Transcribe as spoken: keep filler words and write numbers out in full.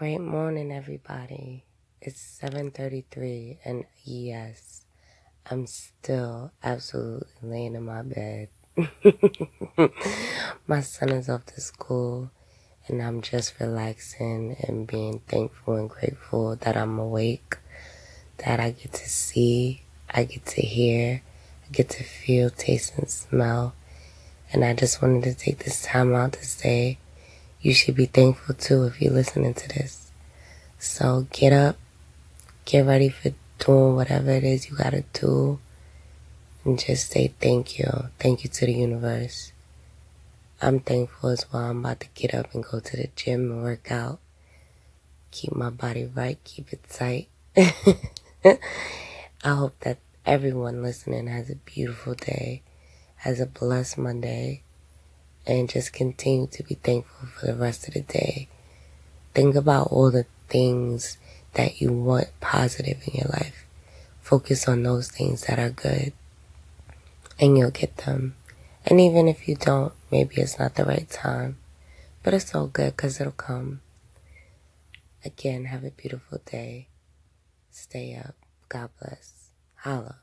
Great morning, everybody. It's seven thirty-three, and yes, I'm still absolutely laying in my bed. My son is off to school, and I'm just relaxing and being thankful and grateful that I'm awake, that I get to see, I get to hear, I get to feel, taste, and smell. And I just wanted to take this time out to say, you should be thankful too if you're listening to this. So get up, get ready for doing whatever it is you gotta do, and just say thank you. Thank you to the universe. I'm thankful as well. I'm about to get up and go to the gym and work out. Keep my body right, keep it tight. I hope that everyone listening has a beautiful day, has a blessed Monday. And just continue to be thankful for the rest of the day. Think about all the things that you want positive in your life. Focus on those things that are good, and you'll get them. And even if you don't, maybe it's not the right time, but it's all good because it'll come. Again, have a beautiful day. Stay up. God bless. Holla.